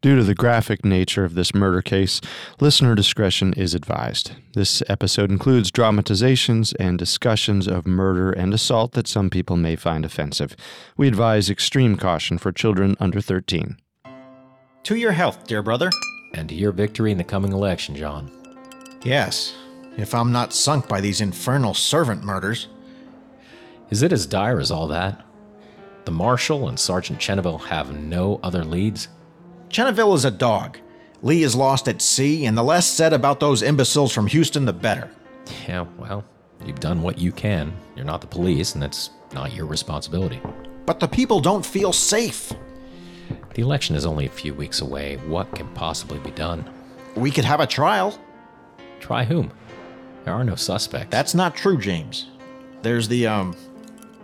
Due to the graphic nature of this murder case, listener discretion is advised. This episode includes dramatizations and discussions of murder and assault that some people may find offensive. We advise extreme caution for children under 13. To your health, dear brother. And to your victory in the coming election, John. Yes, if I'm not sunk by these infernal servant murders. Is it as dire as all that? The Marshal and Sergeant Chenneville have no other leads? Chenneville is a dog. Lee is lost at sea, and the less said about those imbeciles from Houston, the better. Yeah, well, you've done what you can. You're not the police, and that's not your responsibility. But the people don't feel safe. The election is only a few weeks away. What can possibly be done? We could have a trial. Try whom? There are no suspects. That's not true, James. There's the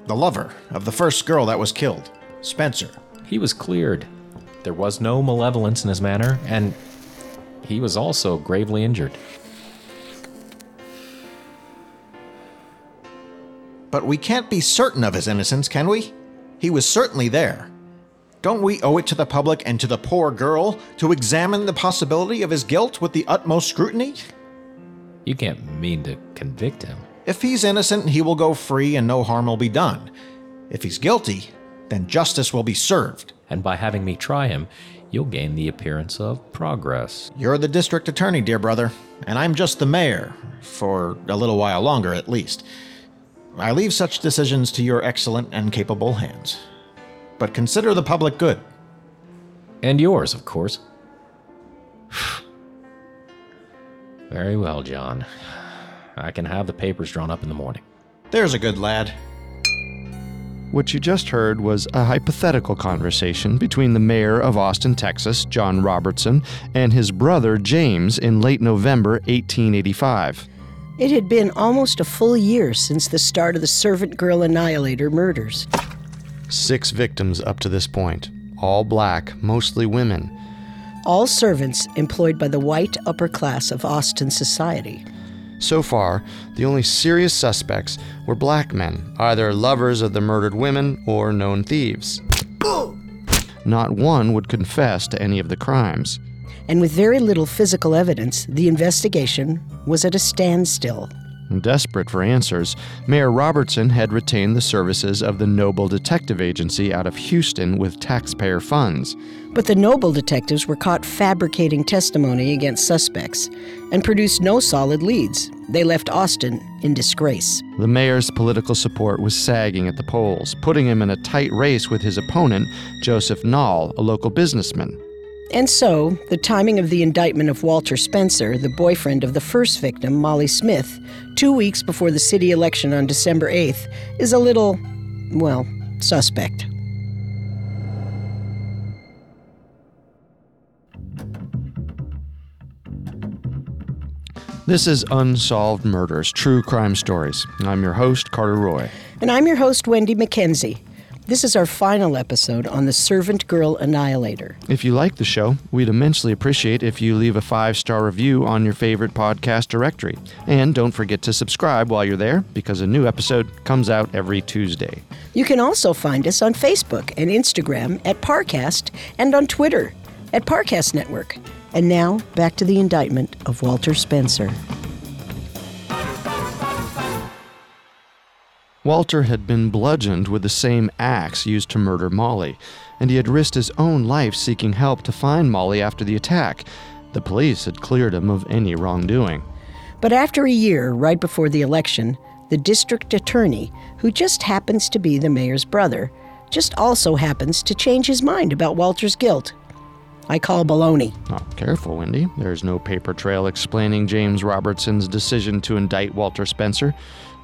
lover of the first girl that was killed, Spencer. He was cleared. There was no malevolence in his manner, and he was also gravely injured. But we can't be certain of his innocence, can we? He was certainly there. Don't we owe it to the public and to the poor girl to examine the possibility of his guilt with the utmost scrutiny? You can't mean to convict him. If he's innocent, he will go free and no harm will be done. If he's guilty, then justice will be served. And by having me try him, you'll gain the appearance of progress. You're the district attorney, dear brother, and I'm just the mayor, for a little while longer at least. I leave such decisions to your excellent and capable hands. But consider the public good. And yours, of course. Very well, John. I can have the papers drawn up in the morning. There's a good lad. What you just heard was a hypothetical conversation between the mayor of Austin, Texas, John Robertson, and his brother, James, in late November 1885. It had been almost a full year since the start of the Servant Girl Annihilator murders. 6 victims up to this point, all black, mostly women. All servants employed by the white upper class of Austin society. So far, the only serious suspects were black men, either lovers of the murdered women or known thieves. Not one would confess to any of the crimes. And with very little physical evidence, the investigation was at a standstill. Desperate for answers, Mayor Robertson had retained the services of the Noble Detective Agency out of Houston with taxpayer funds. But the Noble detectives were caught fabricating testimony against suspects and produced no solid leads. They left Austin in disgrace. The mayor's political support was sagging at the polls, putting him in a tight race with his opponent, Joseph Nall, a local businessman. And so, the timing of the indictment of Walter Spencer, the boyfriend of the first victim, Molly Smith, 2 weeks before the city election on December 8th, is a little, well, suspect. This is Unsolved Murders, True Crime Stories. I'm your host, Carter Roy. And I'm your host, Wendy McKenzie. This is our final episode on the Servant Girl Annihilator. If you like the show, we'd immensely appreciate if you leave a 5-star review on your favorite podcast directory. And don't forget to subscribe while you're there, because a new episode comes out every Tuesday. You can also find us on Facebook and Instagram at Parcast and on Twitter at Parcast Network. And now, back to the indictment of Walter Spencer. Walter had been bludgeoned with the same axe used to murder Molly, and he had risked his own life seeking help to find Molly after the attack. The police had cleared him of any wrongdoing. But after a year, right before the election, the district attorney, who just happens to be the mayor's brother, just also happens to change his mind about Walter's guilt. I call baloney. Oh, careful, Wendy. There's no paper trail explaining James Robertson's decision to indict Walter Spencer.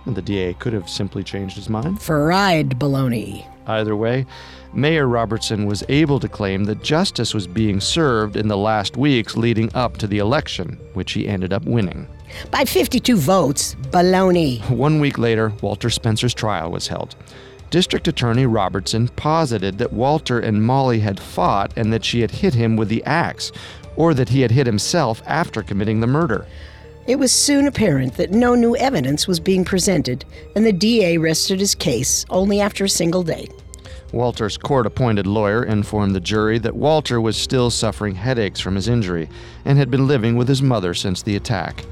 The DA could have simply changed his mind. Fried baloney. Either way, Mayor Robertson was able to claim that justice was being served in the last weeks leading up to the election, which he ended up winning. By 52 votes, baloney. 1 week later, Walter Spencer's trial was held. District Attorney Robertson posited that Walter and Molly had fought and that she had hit him with the axe, or that he had hit himself after committing the murder. It was soon apparent that no new evidence was being presented, and the DA rested his case only after a single day. Walter's court-appointed lawyer informed the jury that Walter was still suffering headaches from his injury and had been living with his mother since the attack.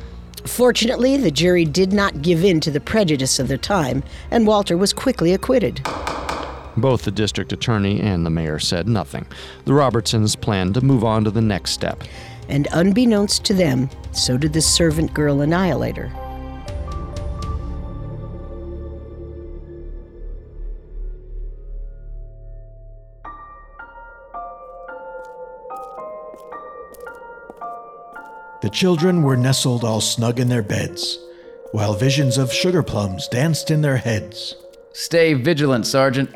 Fortunately, the jury did not give in to the prejudice of their time, and Walter was quickly acquitted. Both the district attorney and the mayor said nothing. The Robertsons planned to move on to the next step. And unbeknownst to them, so did the Servant Girl Annihilator. The children were nestled all snug in their beds, while visions of sugar plums danced in their heads. Stay vigilant, Sergeant.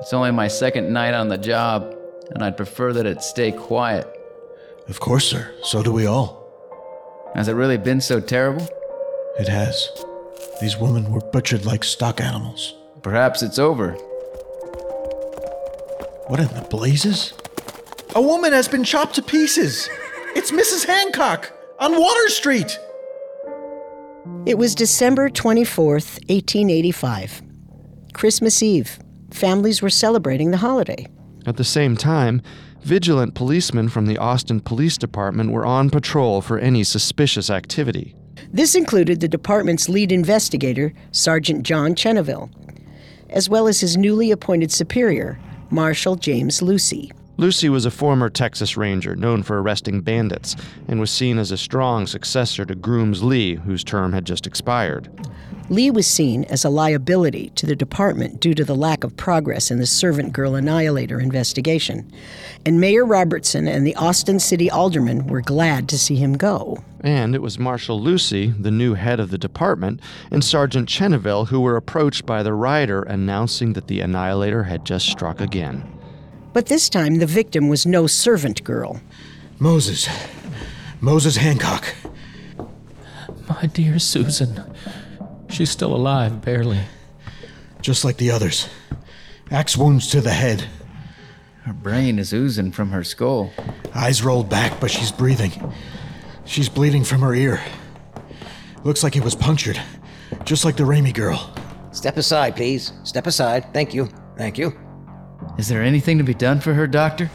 It's only my second night on the job, and I'd prefer that it stay quiet. Of course, sir. So do we all. Has it really been so terrible? It has. These women were butchered like stock animals. Perhaps it's over. What in the blazes? A woman has been chopped to pieces! It's Mrs. Hancock on Water Street. It was December 24th, 1885. Christmas Eve. Families were celebrating the holiday. At the same time, vigilant policemen from the Austin Police Department were on patrol for any suspicious activity. This included the department's lead investigator, Sergeant John Chenneville, as well as his newly appointed superior, Marshal James Lucy. Lucy was a former Texas Ranger known for arresting bandits and was seen as a strong successor to Grooms Lee, whose term had just expired. Lee was seen as a liability to the department due to the lack of progress in the Servant Girl Annihilator investigation, and Mayor Robertson and the Austin City Aldermen were glad to see him go. And it was Marshal Lucy, the new head of the department, and Sergeant Chenneville who were approached by the rider announcing that the Annihilator had just struck again. But this time, the victim was no servant girl. Moses Hancock. My dear Susan. She's still alive, barely. Just like the others. Axe wounds to the head. Her brain is oozing from her skull. Eyes rolled back, but she's breathing. She's bleeding from her ear. Looks like it was punctured. Just like the Ramey girl. Step aside, please. Step aside. Thank you. Is there anything to be done for her, Doctor?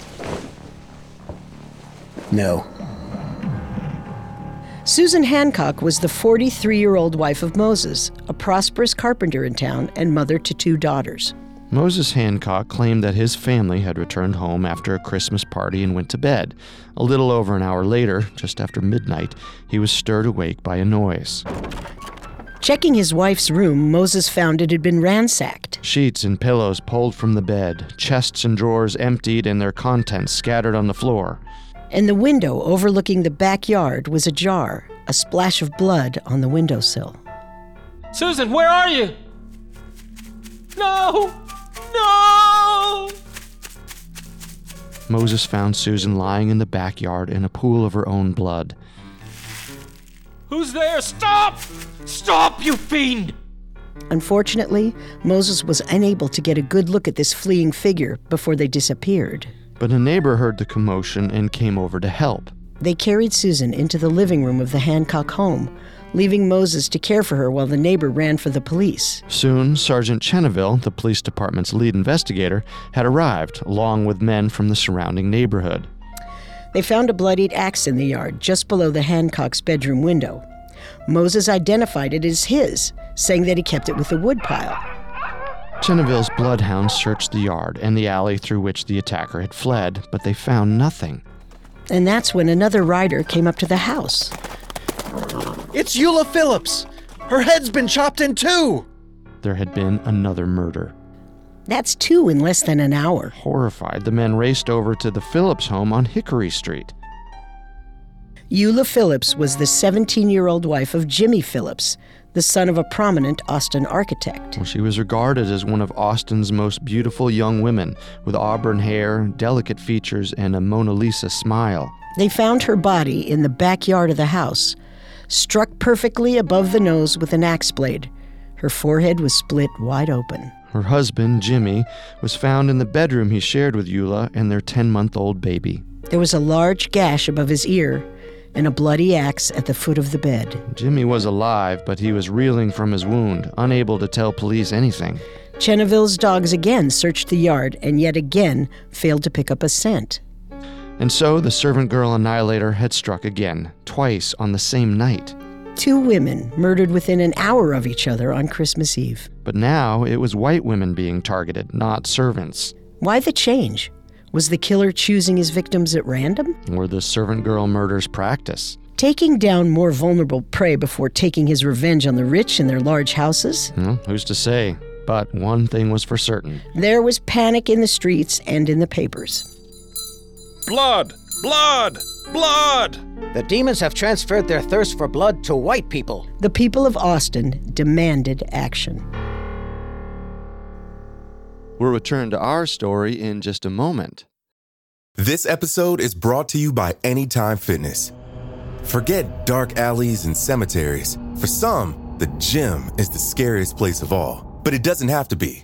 No. Susan Hancock was the 43-year-old wife of Moses, a prosperous carpenter in town and mother to two daughters. Moses Hancock claimed that his family had returned home after a Christmas party and went to bed. A little over an hour later, just after midnight, he was stirred awake by a noise. Checking his wife's room, Moses found it had been ransacked. Sheets and pillows pulled from the bed, chests and drawers emptied and their contents scattered on the floor. And the window overlooking the backyard was ajar, a splash of blood on the windowsill. Susan, where are you? No! Moses found Susan lying in the backyard in a pool of her own blood. Who's there? Stop! Stop, you fiend! Unfortunately, Moses was unable to get a good look at this fleeing figure before they disappeared. But a neighbor heard the commotion and came over to help. They carried Susan into the living room of the Hancock home, leaving Moses to care for her while the neighbor ran for the police. Soon, Sergeant Chenneville, the police department's lead investigator, had arrived, along with men from the surrounding neighborhood. They found a bloodied axe in the yard, just below the Hancock's bedroom window. Moses identified it as his, saying that he kept it with the woodpile. Chenneville's bloodhounds searched the yard and the alley through which the attacker had fled, but they found nothing. And that's when another rider came up to the house. It's Eula Phillips! Her head's been chopped in two! There had been another murder. That's two in less than an hour. Horrified, the men raced over to the Phillips home on Hickory Street. Eula Phillips was the 17-year-old wife of Jimmy Phillips, the son of a prominent Austin architect. Well, she was regarded as one of Austin's most beautiful young women, with auburn hair, delicate features, and a Mona Lisa smile. They found her body in the backyard of the house, struck perfectly above the nose with an axe blade. Her forehead was split wide open. Her husband, Jimmy, was found in the bedroom he shared with Eula and their 10-month-old baby. There was a large gash above his ear and a bloody axe at the foot of the bed. Jimmy was alive, but he was reeling from his wound, unable to tell police anything. Chenneville's dogs again searched the yard and yet again failed to pick up a scent. And so the Servant Girl Annihilator had struck again, twice on the same night. Two women murdered within an hour of each other on Christmas Eve. But now it was white women being targeted, not servants. Why the change? Was the killer choosing his victims at random? Or the servant girl murders practice? Taking down more vulnerable prey before taking his revenge on the rich in their large houses? Well, who's to say? But one thing was for certain. There was panic in the streets and in the papers. Blood! Blood! Blood! The demons have transferred their thirst for blood to white people. The people of Austin demanded action. We'll return to our story in just a moment. This episode is brought to you by Anytime Fitness. Forget dark alleys and cemeteries. For some, the gym is the scariest place of all, but it doesn't have to be.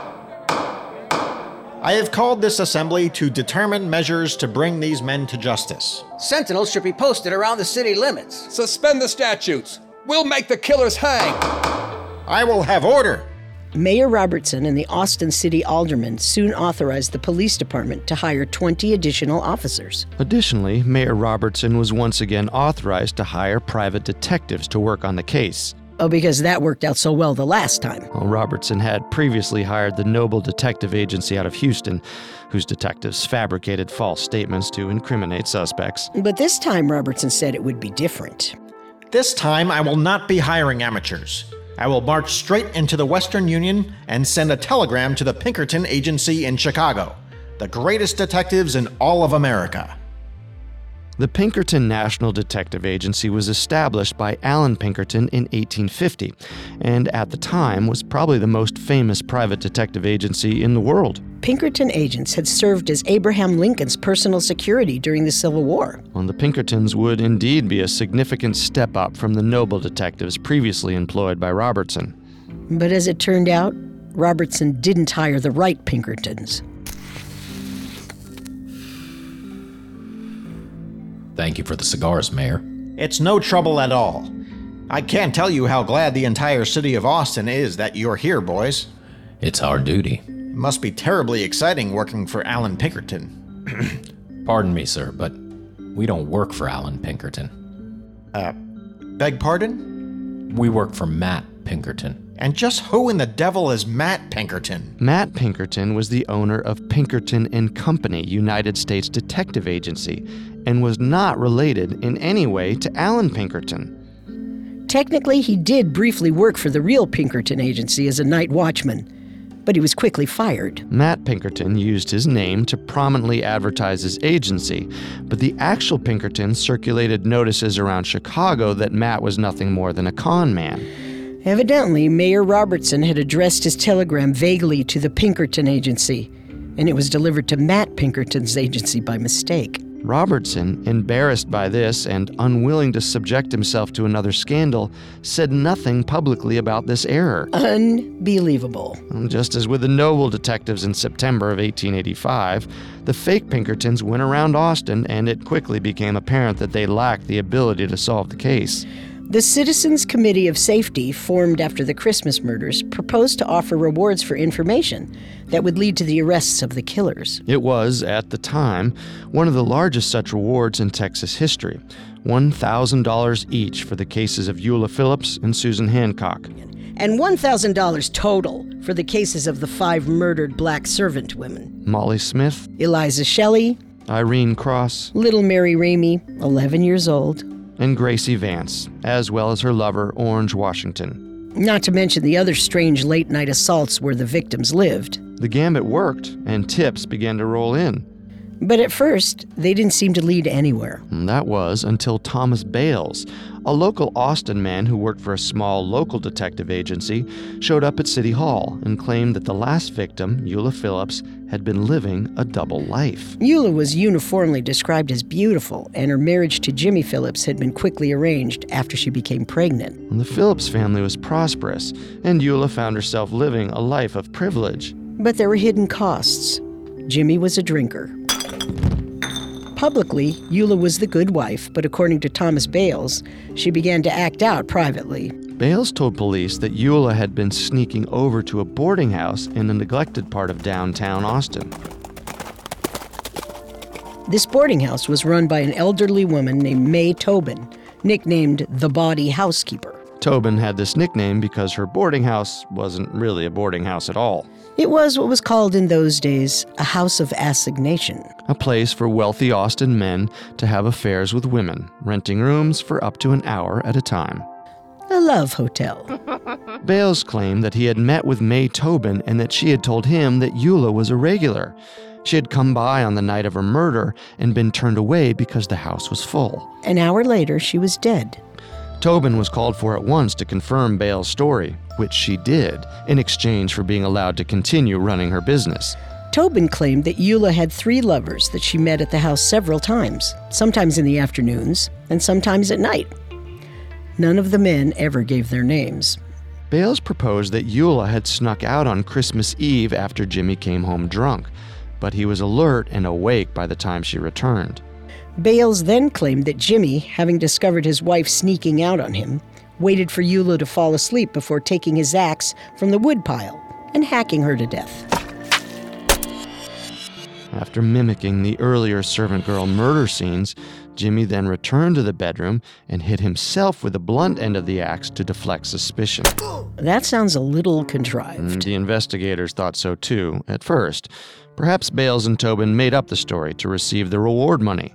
I have called this assembly to determine measures to bring these men to justice. Sentinels should be posted around the city limits. Suspend the statutes. We'll make the killers hang. I will have order. Mayor Robertson and the Austin City Aldermen soon authorized the police department to hire 20 additional officers. Additionally, Mayor Robertson was once again authorized to hire private detectives to work on the case. Oh, because that worked out so well the last time. Well, Robertson had previously hired the Noble Detective Agency out of Houston, whose detectives fabricated false statements to incriminate suspects. But this time, Robertson said it would be different. This time, I will not be hiring amateurs. I will march straight into the Western Union and send a telegram to the Pinkerton Agency in Chicago, the greatest detectives in all of America. The Pinkerton National Detective Agency was established by Allan Pinkerton in 1850, and at the time was probably the most famous private detective agency in the world. Pinkerton agents had served as Abraham Lincoln's personal security during the Civil War. Well, the Pinkertons would indeed be a significant step up from the noble detectives previously employed by Robertson. But as it turned out, Robertson didn't hire the right Pinkertons. Thank you for the cigars, Mayor. It's no trouble at all. I can't tell you how glad the entire city of Austin is that you're here, boys. It's our duty. It must be terribly exciting working for Allan Pinkerton. Pardon me, sir, but we don't work for Allan Pinkerton. Beg pardon? We work for Matt Pinkerton. And just who in the devil is Matt Pinkerton? Matt Pinkerton was the owner of Pinkerton & Company, United States Detective Agency, and was not related in any way to Allan Pinkerton. Technically, he did briefly work for the real Pinkerton Agency as a night watchman, but he was quickly fired. Matt Pinkerton used his name to prominently advertise his agency, but the actual Pinkerton circulated notices around Chicago that Matt was nothing more than a con man. Evidently, Mayor Robertson had addressed his telegram vaguely to the Pinkerton Agency, and it was delivered to Matt Pinkerton's agency by mistake. Robertson, embarrassed by this and unwilling to subject himself to another scandal, said nothing publicly about this error. Unbelievable. Just as with the noble detectives in September of 1885, the fake Pinkertons went around Austin, and it quickly became apparent that they lacked the ability to solve the case. The Citizens Committee of Safety, formed after the Christmas murders, proposed to offer rewards for information that would lead to the arrests of the killers. It was, at the time, one of the largest such rewards in Texas history, $1,000 each for the cases of Eula Phillips and Susan Hancock. And $1,000 total for the cases of the five murdered black servant women. Molly Smith, Eliza Shelley, Irene Cross, little Mary Ramey, 11 years old, and Gracie Vance, as well as her lover, Orange Washington. Not to mention the other strange late-night assaults where the victims lived. The gambit worked, and tips began to roll in. But at first, they didn't seem to lead anywhere. And that was until Thomas Bailes, a local Austin man who worked for a small local detective agency, showed up at City Hall and claimed that the last victim, Eula Phillips, had been living a double life. Eula was uniformly described as beautiful, and her marriage to Jimmy Phillips had been quickly arranged after she became pregnant. And the Phillips family was prosperous, and Eula found herself living a life of privilege. But there were hidden costs. Jimmy was a drinker. Publicly, Eula was the good wife, but according to Thomas Bailes, she began to act out privately. Bailes told police that Eula had been sneaking over to a boarding house in a neglected part of downtown Austin. This boarding house was run by an elderly woman named Mae Tobin, nicknamed the Body Housekeeper. Tobin had this nickname because her boarding house wasn't really a boarding house at all. It was what was called in those days a house of assignation. A place for wealthy Austin men to have affairs with women, renting rooms for up to an hour at a time. A love hotel. Bailes claimed that he had met with Mae Tobin and that she had told him that Eula was a regular. She had come by on the night of her murder and been turned away because the house was full. An hour later, she was dead. Tobin was called for at once to confirm Bailes' story, which she did, in exchange for being allowed to continue running her business. Tobin claimed that Eula had three lovers that she met at the house several times, sometimes in the afternoons and sometimes at night. None of the men ever gave their names. Bailes proposed that Eula had snuck out on Christmas Eve after Jimmy came home drunk, but he was alert and awake by the time she returned. Bailes then claimed that Jimmy, having discovered his wife sneaking out on him, waited for Eula to fall asleep before taking his axe from the woodpile and hacking her to death. After mimicking the earlier servant girl murder scenes, Jimmy then returned to the bedroom and hit himself with the blunt end of the axe to deflect suspicion. That sounds a little contrived. The investigators thought so too, at first. Perhaps Bailes and Tobin made up the story to receive the reward money.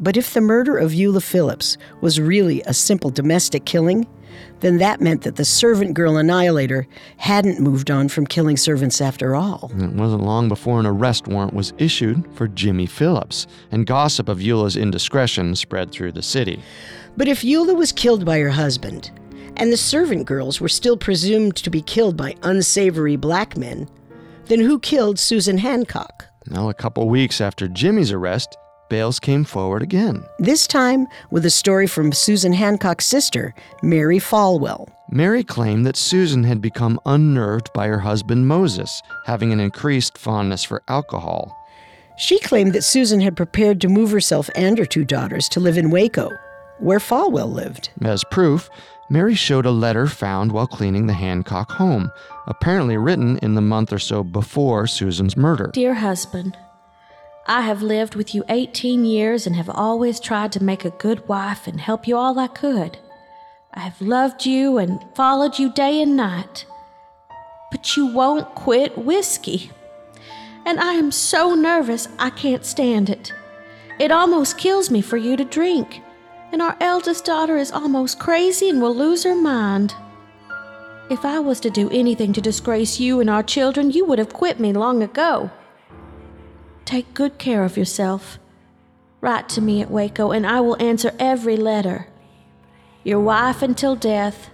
But if the murder of Eula Phillips was really a simple domestic killing, then that meant that the servant girl annihilator hadn't moved on from killing servants after all. It wasn't long before an arrest warrant was issued for Jimmy Phillips, and gossip of Eula's indiscretion spread through the city. But if Eula was killed by her husband, and the servant girls were still presumed to be killed by unsavory black men, then who killed Susan Hancock? Now, a couple weeks after Jimmy's arrest, Bailes came forward again. This time with a story from Susan Hancock's sister, Mary Falwell. Mary claimed that Susan had become unnerved by her husband Moses, having an increased fondness for alcohol. She claimed that Susan had prepared to move herself and her two daughters to live in Waco, where Falwell lived. As proof, Mary showed a letter found while cleaning the Hancock home, apparently written in the month or so before Susan's murder. Dear husband, I have lived with you 18 years and have always tried to make a good wife and help you all I could. I have loved you and followed you day and night, but you won't quit whiskey. And I am so nervous I can't stand it. It almost kills me for you to drink, and our eldest daughter is almost crazy and will lose her mind. If I was to do anything to disgrace you and our children, you would have quit me long ago. Take good care of yourself. Write to me at Waco, and I will answer every letter. Your wife until death,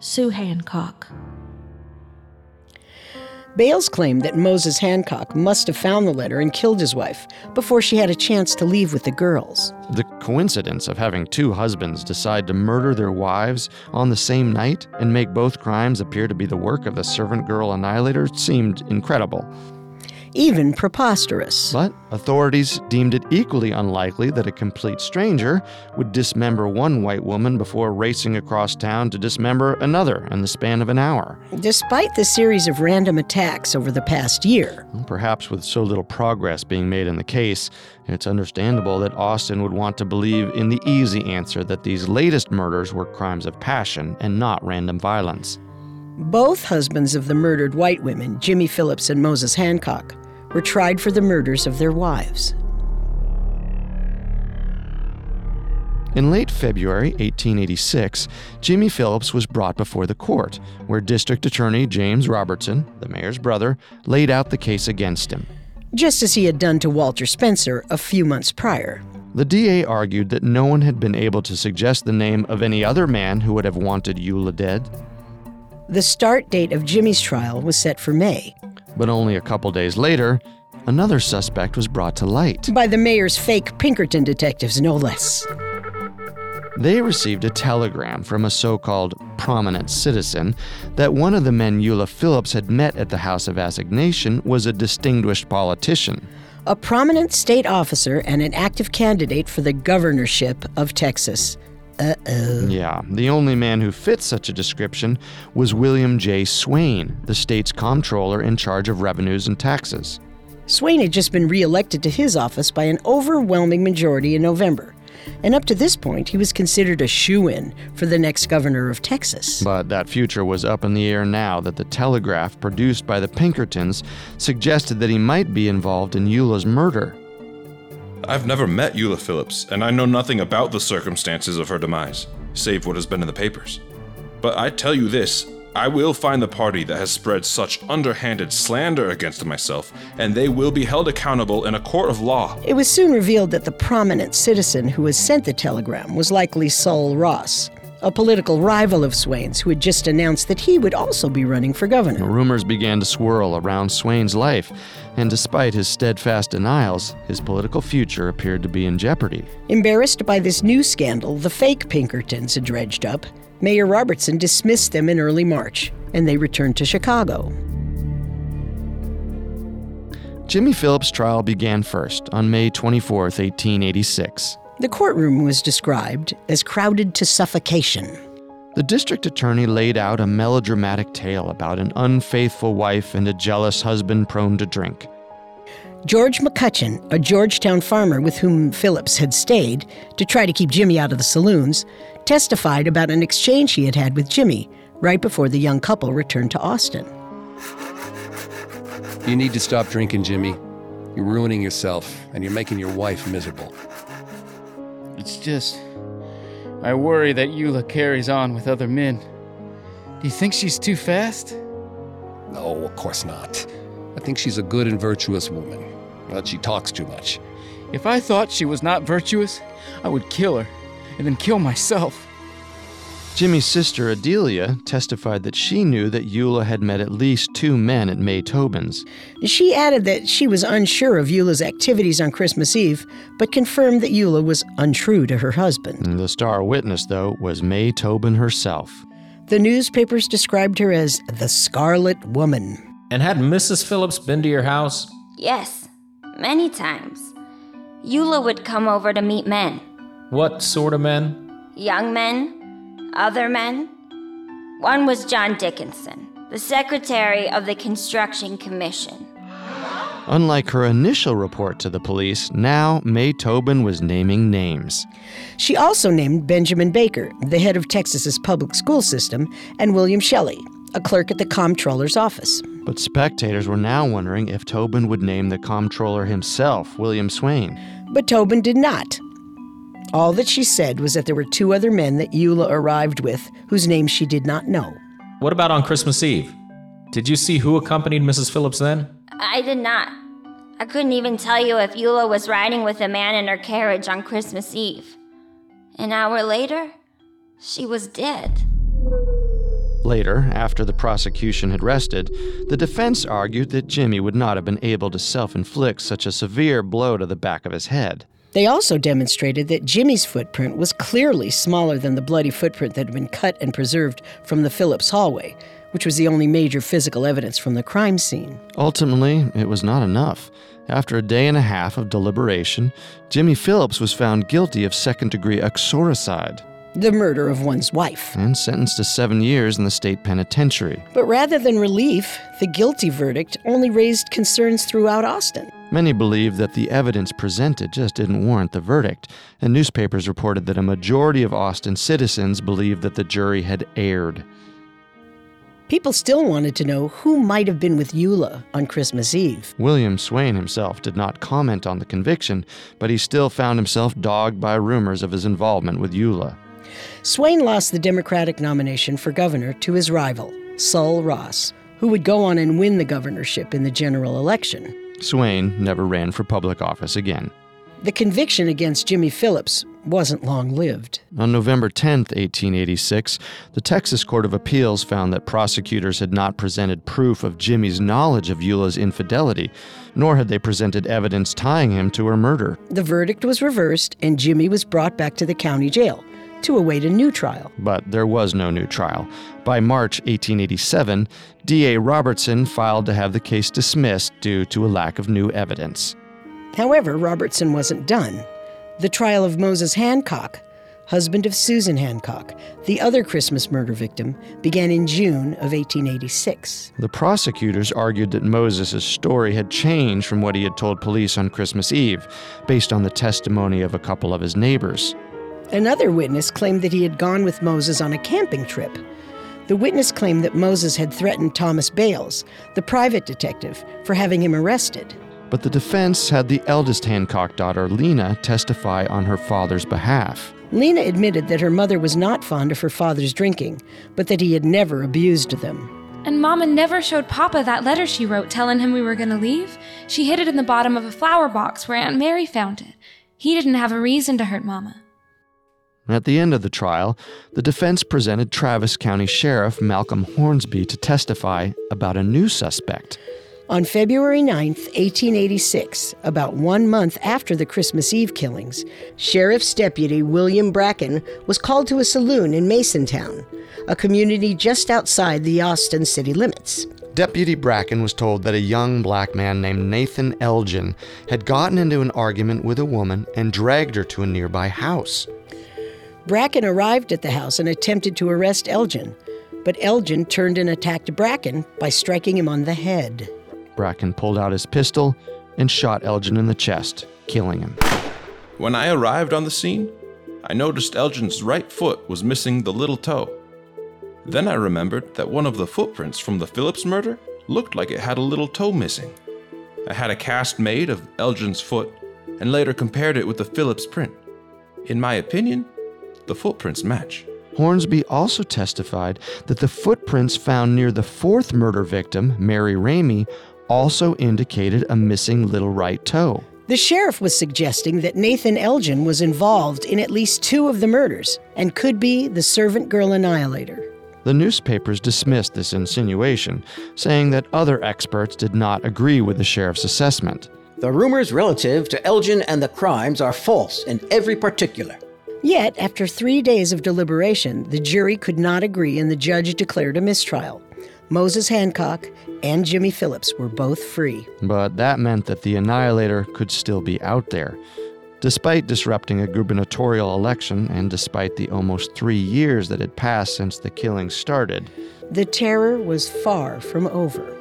Sue Hancock. Bailes claimed that Moses Hancock must have found the letter and killed his wife before she had a chance to leave with the girls. The coincidence of having two husbands decide to murder their wives on the same night and make both crimes appear to be the work of the servant girl annihilator seemed incredible. even preposterous. But authorities deemed it equally unlikely that a complete stranger would dismember one white woman before racing across town to dismember another in the span of an hour. Despite the series of random attacks over the past year. Perhaps with so little progress being made in the case, it's understandable that Austin would want to believe in the easy answer that these latest murders were crimes of passion and not random violence. Both husbands of the murdered white women, Jimmy Phillips and Moses Hancock, were tried for the murders of their wives. In late February 1886, Jimmy Phillips was brought before the court, where District Attorney James Robertson, the mayor's brother, laid out the case against him. Just as he had done to Walter Spencer a few months prior. The DA argued that no one had been able to suggest the name of any other man who would have wanted Eula dead. The start date of Jimmy's trial was set for May. But only a couple days later, another suspect was brought to light. By the mayor's fake Pinkerton detectives, no less. They received a telegram from a so-called prominent citizen that one of the men Eula Phillips had met at the House of Assignation was a distinguished politician. A prominent state officer and an active candidate for the governorship of Texas. Uh-oh. Yeah, the only man who fits such a description was William J. Swain, the state's comptroller in charge of revenues and taxes. Swain had just been re-elected to his office by an overwhelming majority in November. And up to this point, he was considered a shoo-in for the next governor of Texas. But that future was up in the air now that the telegraph produced by the Pinkertons suggested that he might be involved in Eula's murder. I've never met Eula Phillips, and I know nothing about the circumstances of her demise, save what has been in the papers. But I tell you this, I will find the party that has spread such underhanded slander against myself, and they will be held accountable in a court of law. It was soon revealed that the prominent citizen who had sent the telegram was likely Sol Ross, a political rival of Swain's who had just announced that he would also be running for governor. Rumors began to swirl around Swain's life, and despite his steadfast denials, his political future appeared to be in jeopardy. Embarrassed by this new scandal the fake Pinkertons had dredged up, Mayor Robertson dismissed them in early March, and they returned to Chicago. Jimmy Phillips' trial began first on May 24, 1886. The courtroom was described as crowded to suffocation. The district attorney laid out a melodramatic tale about an unfaithful wife and a jealous husband prone to drink. George McCutcheon, a Georgetown farmer with whom Phillips had stayed to try to keep Jimmy out of the saloons, testified about an exchange he had had with Jimmy right before the young couple returned to Austin. You need to stop drinking, Jimmy. You're ruining yourself, and you're making your wife miserable. It's just, I worry that Eula carries on with other men. Do you think she's too fast? No, of course not. I think she's a good and virtuous woman, but she talks too much. If I thought she was not virtuous, I would kill her, and then kill myself. Jimmy's sister, Adelia, testified that she knew that Eula had met at least two men at Mae Tobin's. She added that she was unsure of Eula's activities on Christmas Eve, but confirmed that Eula was untrue to her husband. And the star witness, though, was Mae Tobin herself. The newspapers described her as the Scarlet Woman. And had Mrs. Phillips been to your house? Yes, many times. Eula would come over to meet men. What sort of men? Young men, other men. One was John Dickinson, the secretary of the Construction Commission. Unlike her initial report to the police, now Mae Tobin was naming names. She also named Benjamin Baker, the head of Texas's public school system, and William Shelley, a clerk at the comptroller's office. But spectators were now wondering if Tobin would name the comptroller himself, William Swain. But Tobin did not. All that she said was that there were two other men that Eula arrived with whose names she did not know. What about on Christmas Eve? Did you see who accompanied Mrs. Phillips then? I did not. I couldn't even tell you if Eula was riding with a man in her carriage on Christmas Eve. An hour later, she was dead. Later, after the prosecution had rested, the defense argued that Jimmy would not have been able to self-inflict such a severe blow to the back of his head. They also demonstrated that Jimmy's footprint was clearly smaller than the bloody footprint that had been cut and preserved from the Phillips hallway, which was the only major physical evidence from the crime scene. Ultimately, it was not enough. After a day and a half of deliberation, Jimmy Phillips was found guilty of second-degree uxoricide. The murder of one's wife. And sentenced to 7 years in the state penitentiary. But rather than relief, the guilty verdict only raised concerns throughout Austin. Many believed that the evidence presented just didn't warrant the verdict, and newspapers reported that a majority of Austin citizens believed that the jury had erred. People still wanted to know who might have been with Eula on Christmas Eve. William Swain himself did not comment on the conviction, but he still found himself dogged by rumors of his involvement with Eula. Swain lost the Democratic nomination for governor to his rival, Sol Ross, who would go on and win the governorship in the general election. Swain never ran for public office again. The conviction against Jimmy Phillips wasn't long-lived. On November 10, 1886, the Texas Court of Appeals found that prosecutors had not presented proof of Jimmy's knowledge of Eula's infidelity, nor had they presented evidence tying him to her murder. The verdict was reversed, and Jimmy was brought back to the county jail to await a new trial. But there was no new trial. By March 1887, D.A. Robertson filed to have the case dismissed due to a lack of new evidence. However, Robertson wasn't done. The trial of Moses Hancock, husband of Susan Hancock, the other Christmas murder victim, began in June of 1886. The prosecutors argued that Moses' story had changed from what he had told police on Christmas Eve, based on the testimony of a couple of his neighbors. Another witness claimed that he had gone with Moses on a camping trip. The witness claimed that Moses had threatened Thomas Bailes, the private detective, for having him arrested. But the defense had the eldest Hancock daughter, Lena, testify on her father's behalf. Lena admitted that her mother was not fond of her father's drinking, but that he had never abused them. And Mama never showed Papa that letter she wrote telling him we were going to leave. She hid it in the bottom of a flower box where Aunt Mary found it. He didn't have a reason to hurt Mama. At the end of the trial, the defense presented Travis County Sheriff Malcolm Hornsby to testify about a new suspect. On February 9th, 1886, about 1 month after the Christmas Eve killings, Sheriff's Deputy William Bracken was called to a saloon in Masontown, a community just outside the Austin city limits. Deputy Bracken was told that a young black man named Nathan Elgin had gotten into an argument with a woman and dragged her to a nearby house. Bracken arrived at the house and attempted to arrest Elgin, but Elgin turned and attacked Bracken by striking him on the head. Bracken pulled out his pistol and shot Elgin in the chest, killing him. When I arrived on the scene, I noticed Elgin's right foot was missing the little toe. Then I remembered that one of the footprints from the Phillips murder looked like it had a little toe missing. I had a cast made of Elgin's foot and later compared it with the Phillips print. In my opinion, the footprints match. Hornsby also testified that the footprints found near the fourth murder victim, Mary Ramey, also indicated a missing little right toe. The sheriff was suggesting that Nathan Elgin was involved in at least two of the murders and could be the Servant Girl Annihilator. The newspapers dismissed this insinuation, saying that other experts did not agree with the sheriff's assessment. The rumors relative to Elgin and the crimes are false in every particular. Yet, after 3 days of deliberation, the jury could not agree and the judge declared a mistrial. Moses Hancock and Jimmy Phillips were both free. But that meant that the Annihilator could still be out there. Despite disrupting a gubernatorial election and despite the almost 3 years that had passed since the killing started, the terror was far from over.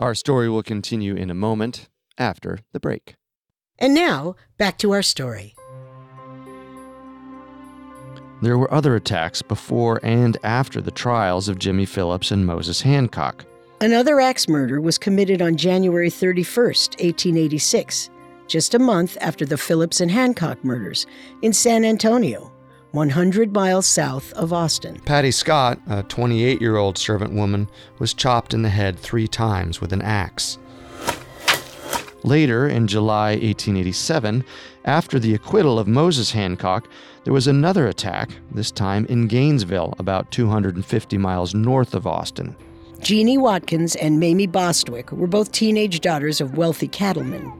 Our story will continue in a moment after the break. And now, back to our story. There were other attacks before and after the trials of Jimmy Phillips and Moses Hancock. Another axe murder was committed on January 31st, 1886, just a month after the Phillips and Hancock murders, in San Antonio, 100 miles south of Austin. Patty Scott, a 28-year-old servant woman, was chopped in the head 3 times with an axe. Later, in July 1887, after the acquittal of Moses Hancock, there was another attack, this time in Gainesville, about 250 miles north of Austin. Jeannie Watkins and Mamie Bostwick were both teenage daughters of wealthy cattlemen.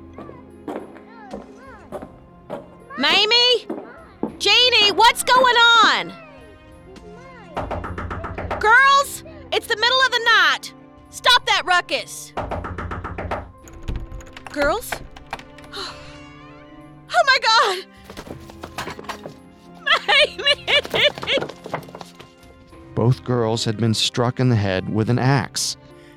Mamie? Jeannie, what's going on? Girls, it's the middle of the night. Stop that ruckus. Girls? Oh my God! Mamie! Both girls had been struck in the head with an axe.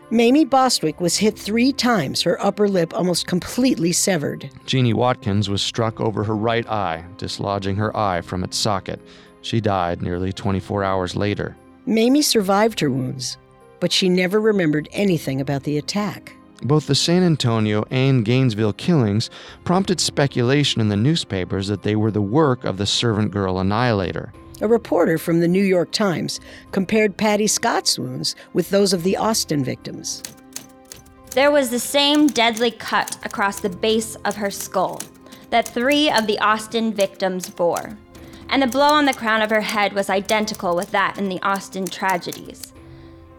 Mamie Bostwick was hit 3 times, her upper lip almost completely severed. Jeannie Watkins was struck over her right eye, dislodging her eye from its socket. She died nearly 24 hours later. Mamie survived her wounds, but she never remembered anything about the attack. Both the San Antonio and Gainesville killings prompted speculation in the newspapers that they were the work of the Servant Girl Annihilator. A reporter from the New York Times compared Patty Scott's wounds with those of the Austin victims. There was the same deadly cut across the base of her skull that 3 of the Austin victims bore, and the blow on the crown of her head was identical with that in the Austin tragedies.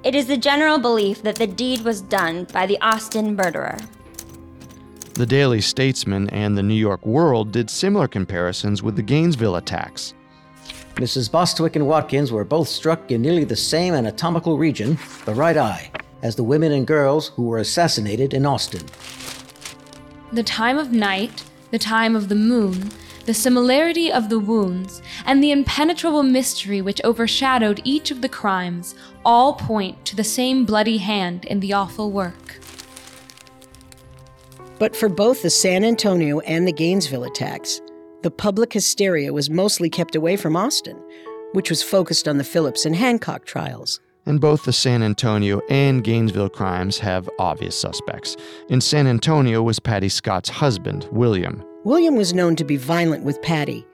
It is the general belief that the deed was done by the Austin murderer. The Daily Statesman and the New York World did similar comparisons with the Gainesville attacks. Mrs. Bostwick and Watkins were both struck in nearly the same anatomical region, the right eye, as the women and girls who were assassinated in Austin. The time of night, the time of the moon, the similarity of the wounds, and the impenetrable mystery which overshadowed each of the crimes all point to the same bloody hand in the awful work. But for both the San Antonio and the Gainesville attacks, the public hysteria was mostly kept away from Austin, which was focused on the Phillips and Hancock trials. And both the San Antonio and Gainesville crimes have obvious suspects. In San Antonio was Patty Scott's husband, William. William was known to be violent with Patty,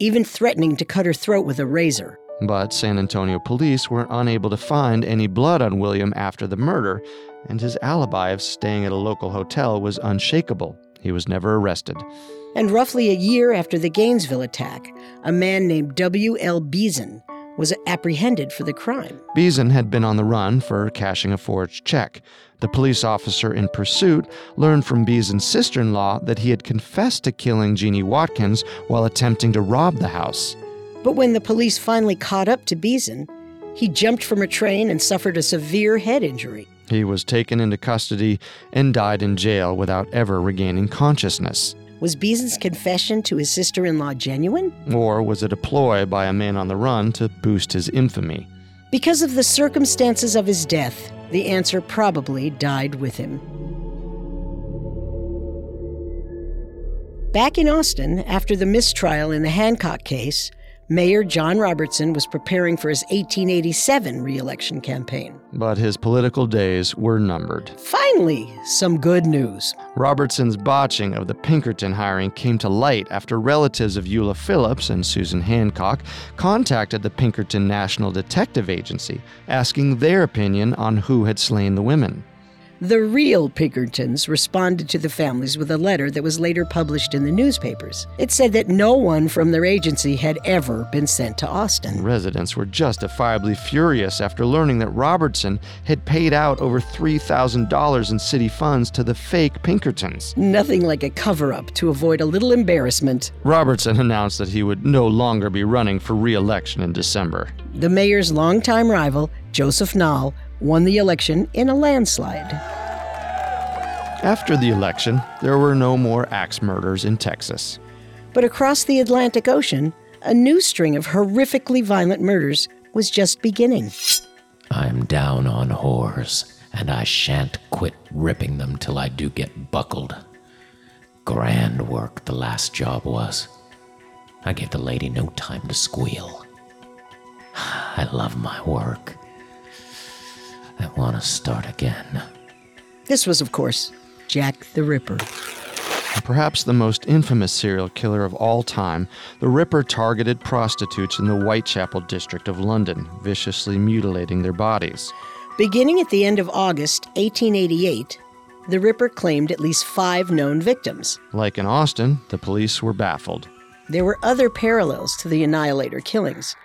even threatening to cut her throat with a razor. But San Antonio police were unable to find any blood on William after the murder, and his alibi of staying at a local hotel was unshakable. He was never arrested. And roughly a year after the Gainesville attack, a man named W.L. Beeson was apprehended for the crime. Beeson had been on the run for cashing a forged check. The police officer in pursuit learned from Beeson's sister-in-law that he had confessed to killing Jeannie Watkins while attempting to rob the house. But when the police finally caught up to Beeson, he jumped from a train and suffered a severe head injury. He was taken into custody and died in jail without ever regaining consciousness. Was Beeson's confession to his sister-in-law genuine? Or was it a ploy by a man on the run to boost his infamy? Because of the circumstances of his death, the answer probably died with him. Back in Austin, after the mistrial in the Hancock case, Mayor John Robertson was preparing for his 1887 re-election campaign. But his political days were numbered. Finally, some good news. Robertson's botching of the Pinkerton hiring came to light after relatives of Eula Phillips and Susan Hancock contacted the Pinkerton National Detective Agency, asking their opinion on who had slain the women. The real Pinkertons responded to the families with a letter that was later published in the newspapers. It said that no one from their agency had ever been sent to Austin. Residents were justifiably furious after learning that Robertson had paid out over $3,000 in city funds to the fake Pinkertons. Nothing like a cover-up to avoid a little embarrassment. Robertson announced that he would no longer be running for re-election in December. The mayor's longtime rival, Joseph Nall, won the election in a landslide. After the election, there were no more axe murders in Texas. But across the Atlantic Ocean, a new string of horrifically violent murders was just beginning. I'm down on whores, and I shan't quit ripping them till I do get buckled. Grand work the last job was. I gave the lady no time to squeal. I love my work. I want to start again. This was, of course, Jack the Ripper. Perhaps the most infamous serial killer of all time, the Ripper targeted prostitutes in the Whitechapel district of London, viciously mutilating their bodies. Beginning at the end of August 1888, the Ripper claimed at least 5 known victims. Like in Austin, the police were baffled. There were other parallels to the Annihilator killings.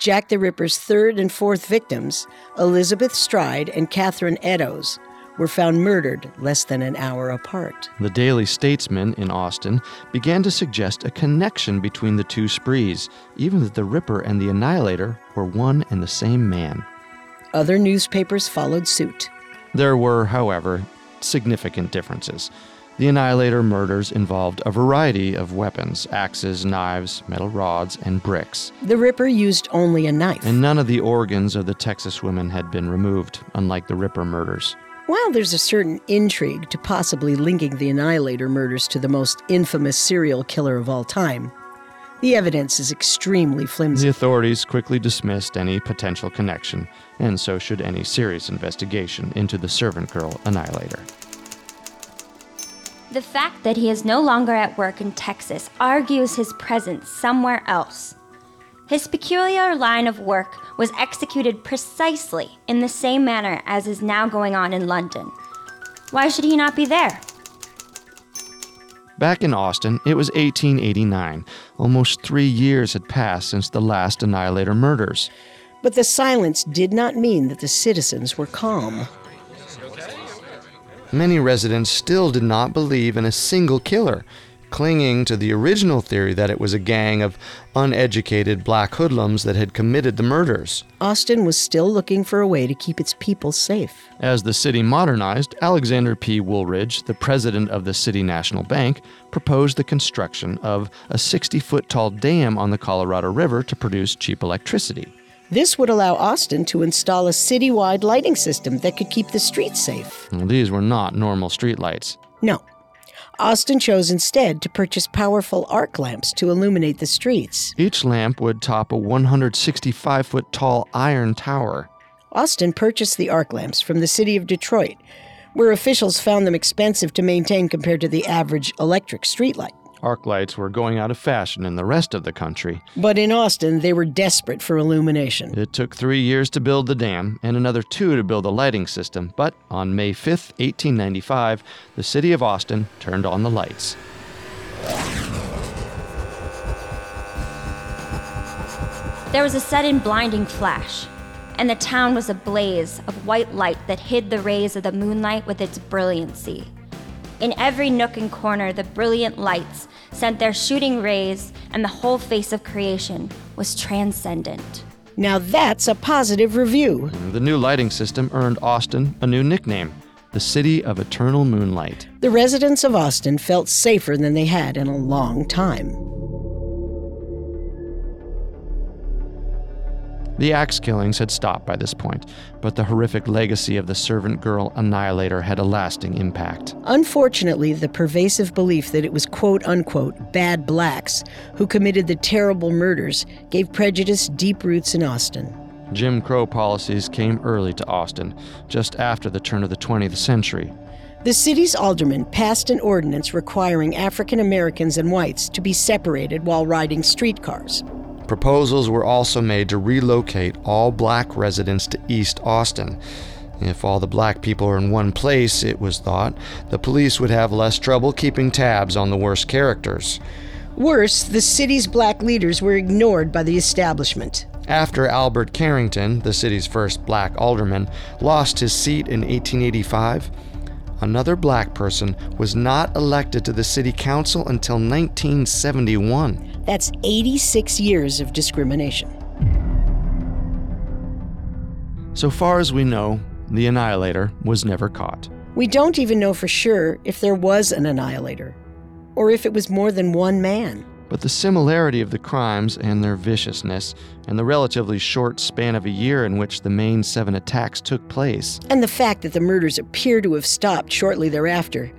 Jack the Ripper's 3rd and 4th victims, Elizabeth Stride and Catherine Eddowes, were found murdered less than an hour apart. The Daily Statesman in Austin began to suggest a connection between the two sprees, even that the Ripper and the Annihilator were one and the same man. Other newspapers followed suit. There were, however, significant differences. The Annihilator murders involved a variety of weapons, axes, knives, metal rods, and bricks. The Ripper used only a knife. And none of the organs of the Texas women had been removed, unlike the Ripper murders. While there's a certain intrigue to possibly linking the Annihilator murders to the most infamous serial killer of all time, the evidence is extremely flimsy. The authorities quickly dismissed any potential connection, and so should any serious investigation into the Servant Girl Annihilator. The fact that he is no longer at work in Texas argues his presence somewhere else. His peculiar line of work was executed precisely in the same manner as is now going on in London. Why should he not be there? Back in Austin, it was 1889. Almost 3 years had passed since the last Annihilator murders. But the silence did not mean that the citizens were calm. Many residents still did not believe in a single killer, clinging to the original theory that it was a gang of uneducated black hoodlums that had committed the murders. Austin was still looking for a way to keep its people safe. As the city modernized, Alexander P. Woolridge, the president of the City National Bank, proposed the construction of a 60-foot-tall dam on the Colorado River to produce cheap electricity. This would allow Austin to install a citywide lighting system that could keep the streets safe. Well, these were not normal streetlights. No. Austin chose instead to purchase powerful arc lamps to illuminate the streets. Each lamp would top a 165-foot-tall iron tower. Austin purchased the arc lamps from the city of Detroit, where officials found them expensive to maintain compared to the average electric streetlight. Arc lights were going out of fashion in the rest of the country. But in Austin, they were desperate for illumination. It took 3 years to build the dam and another 2 to build the lighting system. But on May 5th, 1895, the city of Austin turned on the lights. There was a sudden blinding flash, and the town was ablaze of white light that hid the rays of the moonlight with its brilliancy. In every nook and corner, the brilliant lights sent their shooting rays, and the whole face of creation was transcendent. Now that's a positive review. The new lighting system earned Austin a new nickname, the City of Eternal Moonlight. The residents of Austin felt safer than they had in a long time. The axe killings had stopped by this point, but the horrific legacy of the Servant Girl Annihilator had a lasting impact. Unfortunately, the pervasive belief that it was quote-unquote bad blacks who committed the terrible murders gave prejudice deep roots in Austin. Jim Crow policies came early to Austin, just after the turn of the 20th century. The city's aldermen passed an ordinance requiring African Americans and whites to be separated while riding streetcars. Proposals were also made to relocate all black residents to East Austin. If all the black people were in one place, it was thought, the police would have less trouble keeping tabs on the worst characters. Worse, the city's black leaders were ignored by the establishment. After Albert Carrington, the city's first black alderman, lost his seat in 1885, another black person was not elected to the city council until 1971. That's 86 years of discrimination. So far as we know, the Annihilator was never caught. We don't even know for sure if there was an Annihilator, or if it was more than one man. But the similarity of the crimes and their viciousness, and the relatively short span of a year in which the main 7 attacks took place, and the fact that the murders appear to have stopped shortly thereafter,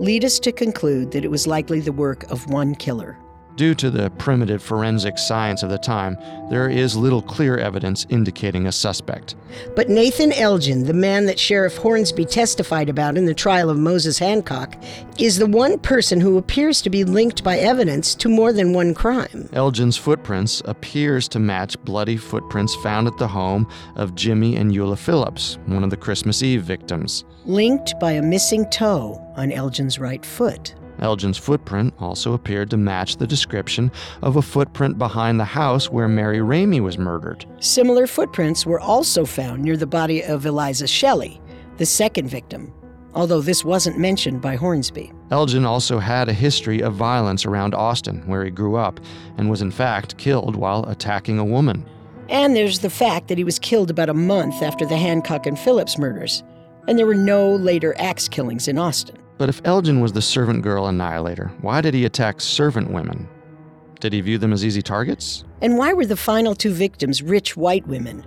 lead us to conclude that it was likely the work of one killer. Due to the primitive forensic science of the time, there is little clear evidence indicating a suspect. But Nathan Elgin, the man that Sheriff Hornsby testified about in the trial of Moses Hancock, is the one person who appears to be linked by evidence to more than one crime. Elgin's footprints appears to match bloody footprints found at the home of Jimmy and Eula Phillips, one of the Christmas Eve victims. Linked by a missing toe on Elgin's right foot. Elgin's footprint also appeared to match the description of a footprint behind the house where Mary Ramey was murdered. Similar footprints were also found near the body of Eliza Shelley, the second victim, although this wasn't mentioned by Hornsby. Elgin also had a history of violence around Austin, where he grew up, and was in fact killed while attacking a woman. And there's the fact that he was killed about a month after the Hancock and Phillips murders, and there were no later axe killings in Austin. But if Elgin was the servant girl annihilator, why did he attack servant women? Did he view them as easy targets? And why were the final two victims rich white women?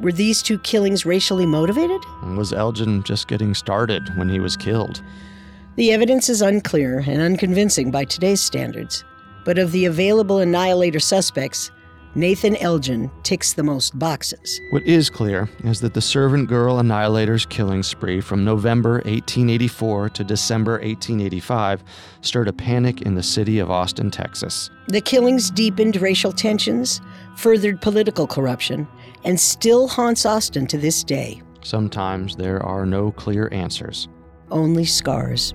Were these two killings racially motivated? Was Elgin just getting started when he was killed? The evidence is unclear and unconvincing by today's standards, but of the available annihilator suspects, Nathan Elgin ticks the most boxes. What is clear is that the Servant Girl Annihilator's killing spree from November 1884 to December 1885 stirred a panic in the city of Austin, Texas. The killings deepened racial tensions, furthered political corruption, and still haunts Austin to this day. Sometimes there are no clear answers. Only scars.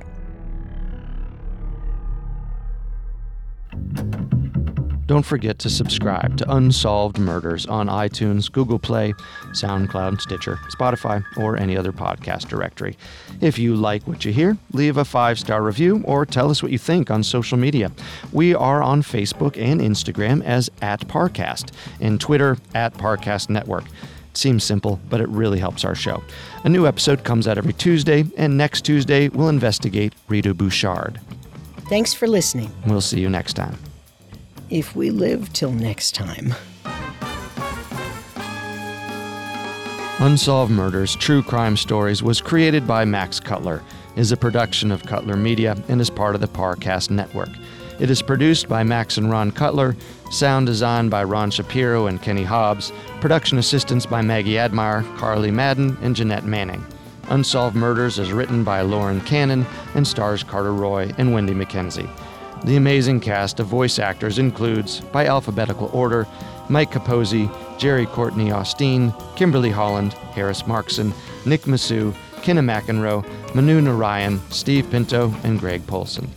Don't forget to subscribe to Unsolved Murders on iTunes, Google Play, SoundCloud, Stitcher, Spotify, or any other podcast directory. If you like what you hear, leave a 5-star review or tell us what you think on social media. We are on Facebook and Instagram as @Parcast and Twitter @ParcastNetwork. Seems simple, but it really helps our show. A new episode comes out every Tuesday, and next Tuesday we'll investigate Rita Bouchard. Thanks for listening. We'll see you next time. If we live till next time. Unsolved Murders, True Crime Stories was created by Max Cutler, is a production of Cutler Media, and is part of the Parcast Network. It is produced by Max and Ron Cutler, sound design by Ron Shapiro and Kenny Hobbs, production assistance by Maggie Admire, Carly Madden, and Jeanette Manning. Unsolved Murders is written by Lauren Cannon and stars Carter Roy and Wendy McKenzie. The amazing cast of voice actors includes, by alphabetical order, Mike Capozzi, Jerry Courtney Austin, Kimberly Holland, Harris Markson, Nick Massou, Kenna McEnroe, Manu Narayan, Steve Pinto, and Greg Polson.